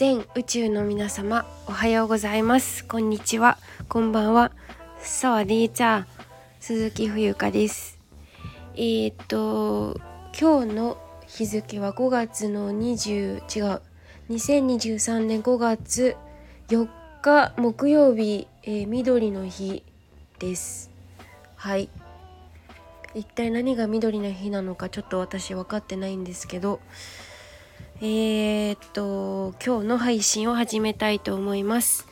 全宇宙の皆様、おはようございます、こんにちは、こんばんは、サワディーチャー、鈴木冬香です。今日の日付は2023年5月4日木曜日、緑の日です。はい、一体何が緑の日なのかちょっと私分かってないんですけど、今日の配信を始めたいと思います。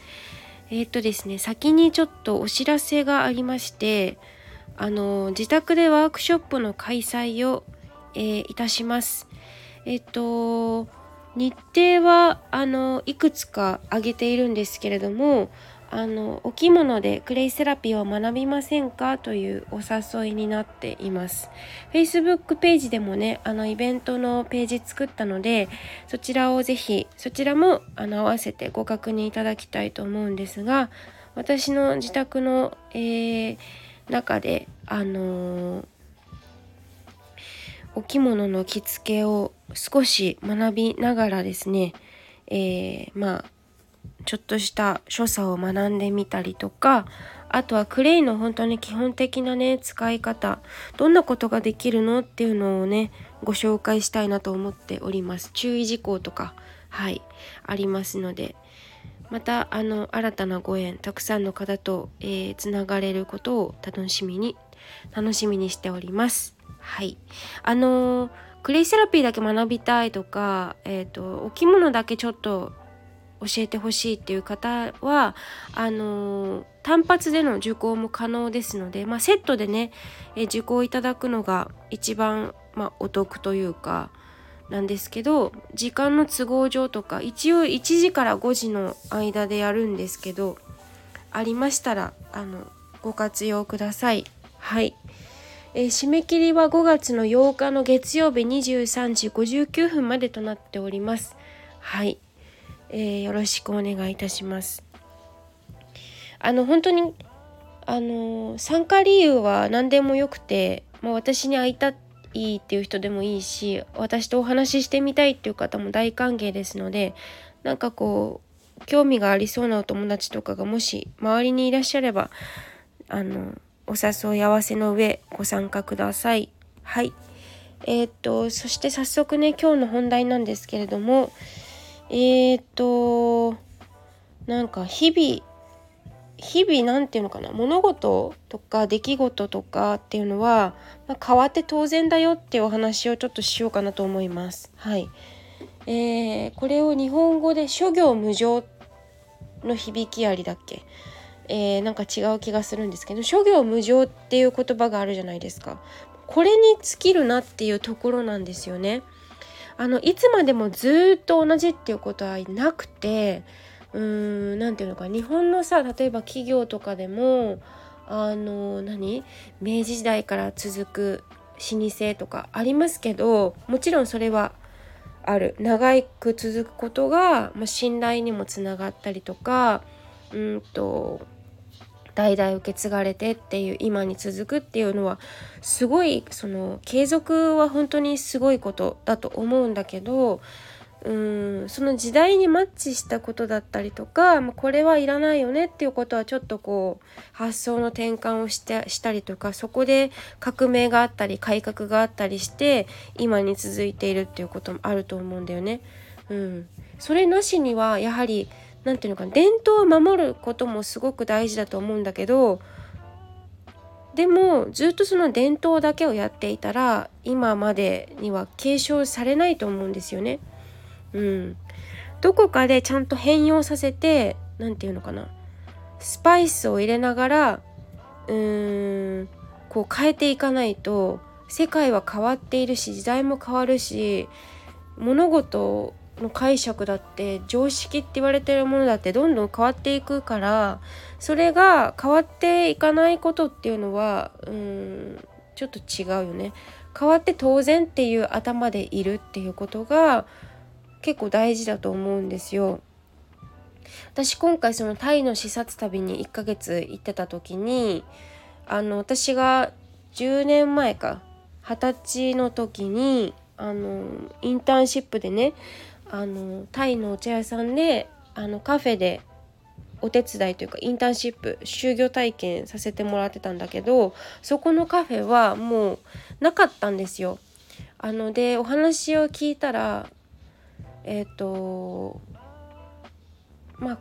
ですね、先にちょっとお知らせがありまして、自宅でワークショップの開催を、いたします。日程はいくつか挙げているんですけれども、お着物でクレイセラピーを学びませんかというお誘いになっています。 Facebook ページでもね、イベントのページ作ったので、そちらをぜひ、そちらも合わせてご確認いただきたいと思うんですが、私の自宅の、中でお着物の着付けを少し学びながらですね、ちょっとした所作を学んでみたりとか、あとはクレイの本当に基本的なね、使い方、どんなことができるのっていうのをね、ご紹介したいなと思っております。注意事項とか、はい、ありますので、また新たなご縁、たくさんの方と、つながれることを楽しみにしております。はい、クレイセラピーだけ学びたいとか、お着物だけちょっと教えてほしいっていう方は、単発での受講も可能ですので、セットでね、受講いただくのが一番、お得というかなんですけど、時間の都合上とか、一応1時から5時の間でやるんですけど、ありましたらご活用ください。はい、締め切りは5月の8日の月曜日23時59分までとなっております。はい、よろしくお願いいたします。本当に参加理由は何でもよくて、私に会いたいっていう人でもいいし、私とお話ししてみたいっていう方も大歓迎ですので、なんかこう興味がありそうなお友達とかがもし周りにいらっしゃれば、お誘い合わせの上ご参加ください。はい、そして早速ね、今日の本題なんですけれども、なんか日々なんていうのかな、物事とか出来事とかっていうのは、変わって当然だよっていうお話をちょっとしようかなと思います。はい、これを日本語で諸行無常の響きありだっけ、なんか違う気がするんですけど、諸行無常っていう言葉があるじゃないですか。これに尽きるなっていうところなんですよね。いつまでもずっと同じっていうことはなくて、なんていうのか、日本のさ、例えば企業とかでも明治時代から続く老舗とかありますけど、もちろんそれはある、長く続くことが、信頼にもつながったりとか、代々受け継がれてっていう、今に続くっていうのはすごい、継続は本当にすごいことだと思うんだけど、その時代にマッチしたことだったりとか、これはいらないよねっていうことはちょっとこう発想の転換をしたりとか、そこで革命があったり改革があったりして今に続いているっていうこともあると思うんだよね。それなしにはやはりなんていうのかな、伝統を守ることもすごく大事だと思うんだけど、でもずっとその伝統だけをやっていたら今までには継承されないと思うんですよね。どこかでちゃんと変容させて、なんていうのかな、スパイスを入れながらこう変えていかないと、世界は変わっているし、時代も変わるし、物事をの解釈だって、常識って言われてるものだってどんどん変わっていくから、それが変わっていかないことっていうのはちょっと違うよね。変わって当然っていう頭でいるっていうことが結構大事だと思うんですよ。私今回タイの視察旅に1ヶ月行ってた時に、私が10年前か20歳の時にインターンシップでね、タイのお茶屋さんでカフェでお手伝いというかインターンシップ就業体験させてもらってたんだけど、そこのカフェはもうなかったんですよ。でお話を聞いたらコ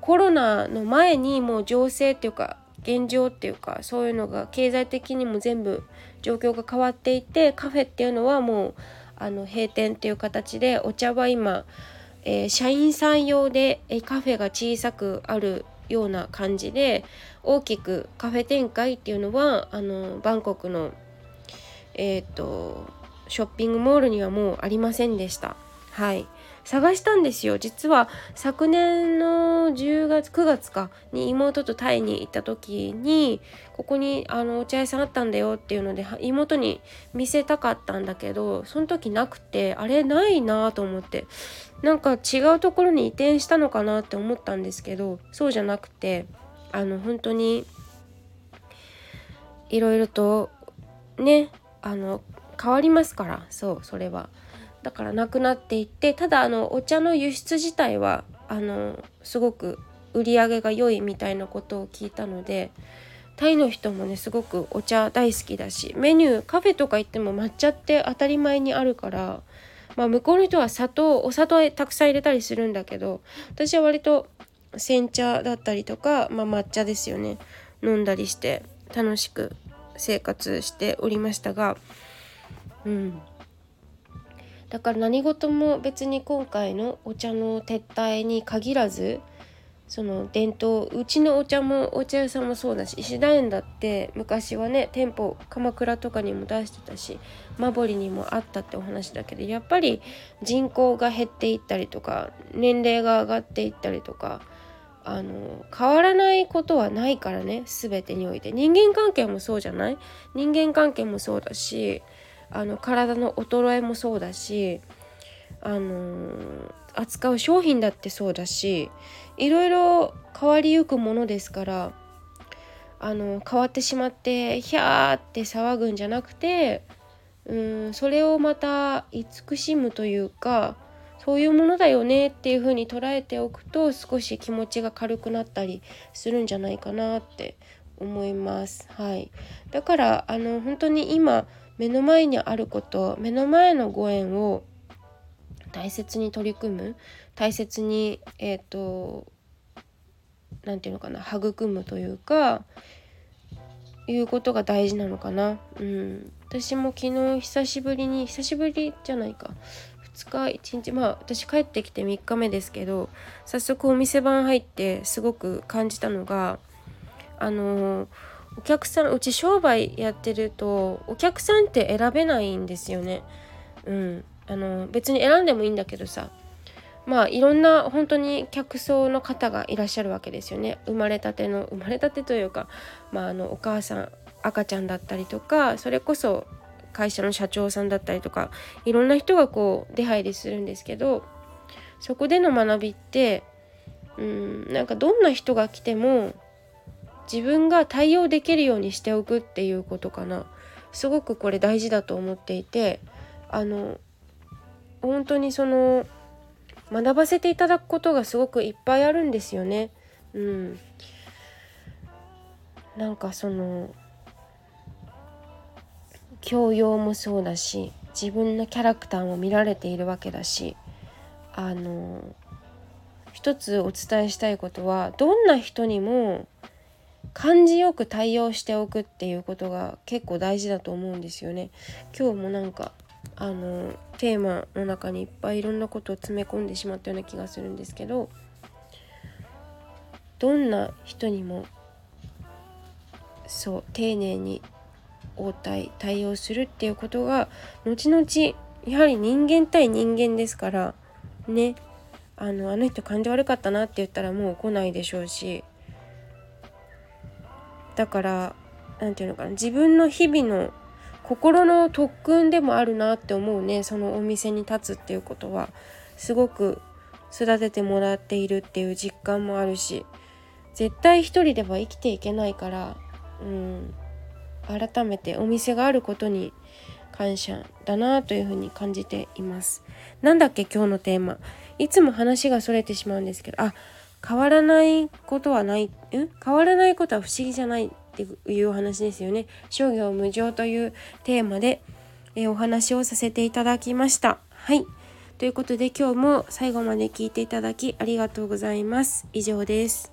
ロナの前にもう情勢っていうか現状っていうかそういうのが経済的にも全部状況が変わっていて、カフェっていうのはもう閉店っていう形で、お茶は今、社員さん用でカフェが小さくあるような感じで、大きくカフェ展開っていうのはバンコクの、ショッピングモールにはもうありませんでした。はい、探したんですよ。実は昨年の10月9月かに妹とタイに行った時に、ここにお茶屋さんあったんだよっていうので妹に見せたかったんだけど、その時なくて、あれないなと思って、なんか違うところに移転したのかなって思ったんですけど、そうじゃなくて本当にいろいろとね変わりますから、そうそれは。だからなくなっていって、ただお茶の輸出自体はすごく売り上げが良いみたいなことを聞いたので、タイの人もねすごくお茶大好きだし、メニューカフェとか行っても抹茶って当たり前にあるから、向こうの人はお砂糖たくさん入れたりするんだけど、私は割と煎茶だったりとか、抹茶ですよね、飲んだりして楽しく生活しておりましたが、だから何事も別に今回のお茶の撤退に限らず、その伝統、うちのお茶もお茶屋さんもそうだし、石田園だって昔はね店舗鎌倉とかにも出してたし、マボリにもあったってお話だけど、やっぱり人口が減っていったりとか年齢が上がっていったりとか変わらないことはないからね、全てにおいて。人間関係もそうじゃない？人間関係もそうだし、体の衰えもそうだし、扱う商品だってそうだし、いろいろ変わりゆくものですから、変わってしまってひゃーって騒ぐんじゃなくて、それをまた慈しむというか、そういうものだよねっていう風に捉えておくと、少し気持ちが軽くなったりするんじゃないかなって思います。はい、だから本当に今目の前にあること、目の前のご縁を大切に取り組む、大切になんていうのかな、育むというかいうことが大事なのかな。私も昨日久しぶりじゃないか2日1日、私帰ってきて3日目ですけど、早速お店番入ってすごく感じたのが、お客さん、うち商売やってるとお客さんって選べないんですよね。別に選んでもいいんだけどさ、いろんな本当に客層の方がいらっしゃるわけですよね。生まれたてというか、お母さん赤ちゃんだったりとか、それこそ会社の社長さんだったりとか、いろんな人がこう出入りするんですけど、そこでの学びってなんかどんな人が来ても自分が対応できるようにしておくっていうことかな。すごくこれ大事だと思っていて、本当にその学ばせていただくことがすごくいっぱいあるんですよね。なんかその教養もそうだし、自分のキャラクターも見られているわけだし、一つお伝えしたいことは、どんな人にも感じよく対応しておくっていうことが結構大事だと思うんですよね。今日もなんかテーマの中にいっぱいいろんなことを詰め込んでしまったような気がするんですけど、どんな人にもそう丁寧に応対応するっていうことが後々やはり人間対人間ですからね。あの人感じ悪かったなって言ったらもう来ないでしょうし、だからなんていうのかな、自分の日々の心の特訓でもあるなって思うね。そのお店に立つっていうことはすごく育ててもらっているっていう実感もあるし、絶対一人では生きていけないから、改めてお店があることに感謝だなというふうに感じています。なんだっけ今日のテーマ、いつも話がそれてしまうんですけど、変わらないことはない、変わらないことは不思議じゃないっていうお話ですよね。諸行無常というテーマでお話をさせていただきました。はい、ということで今日も最後まで聞いていただきありがとうございます。以上です。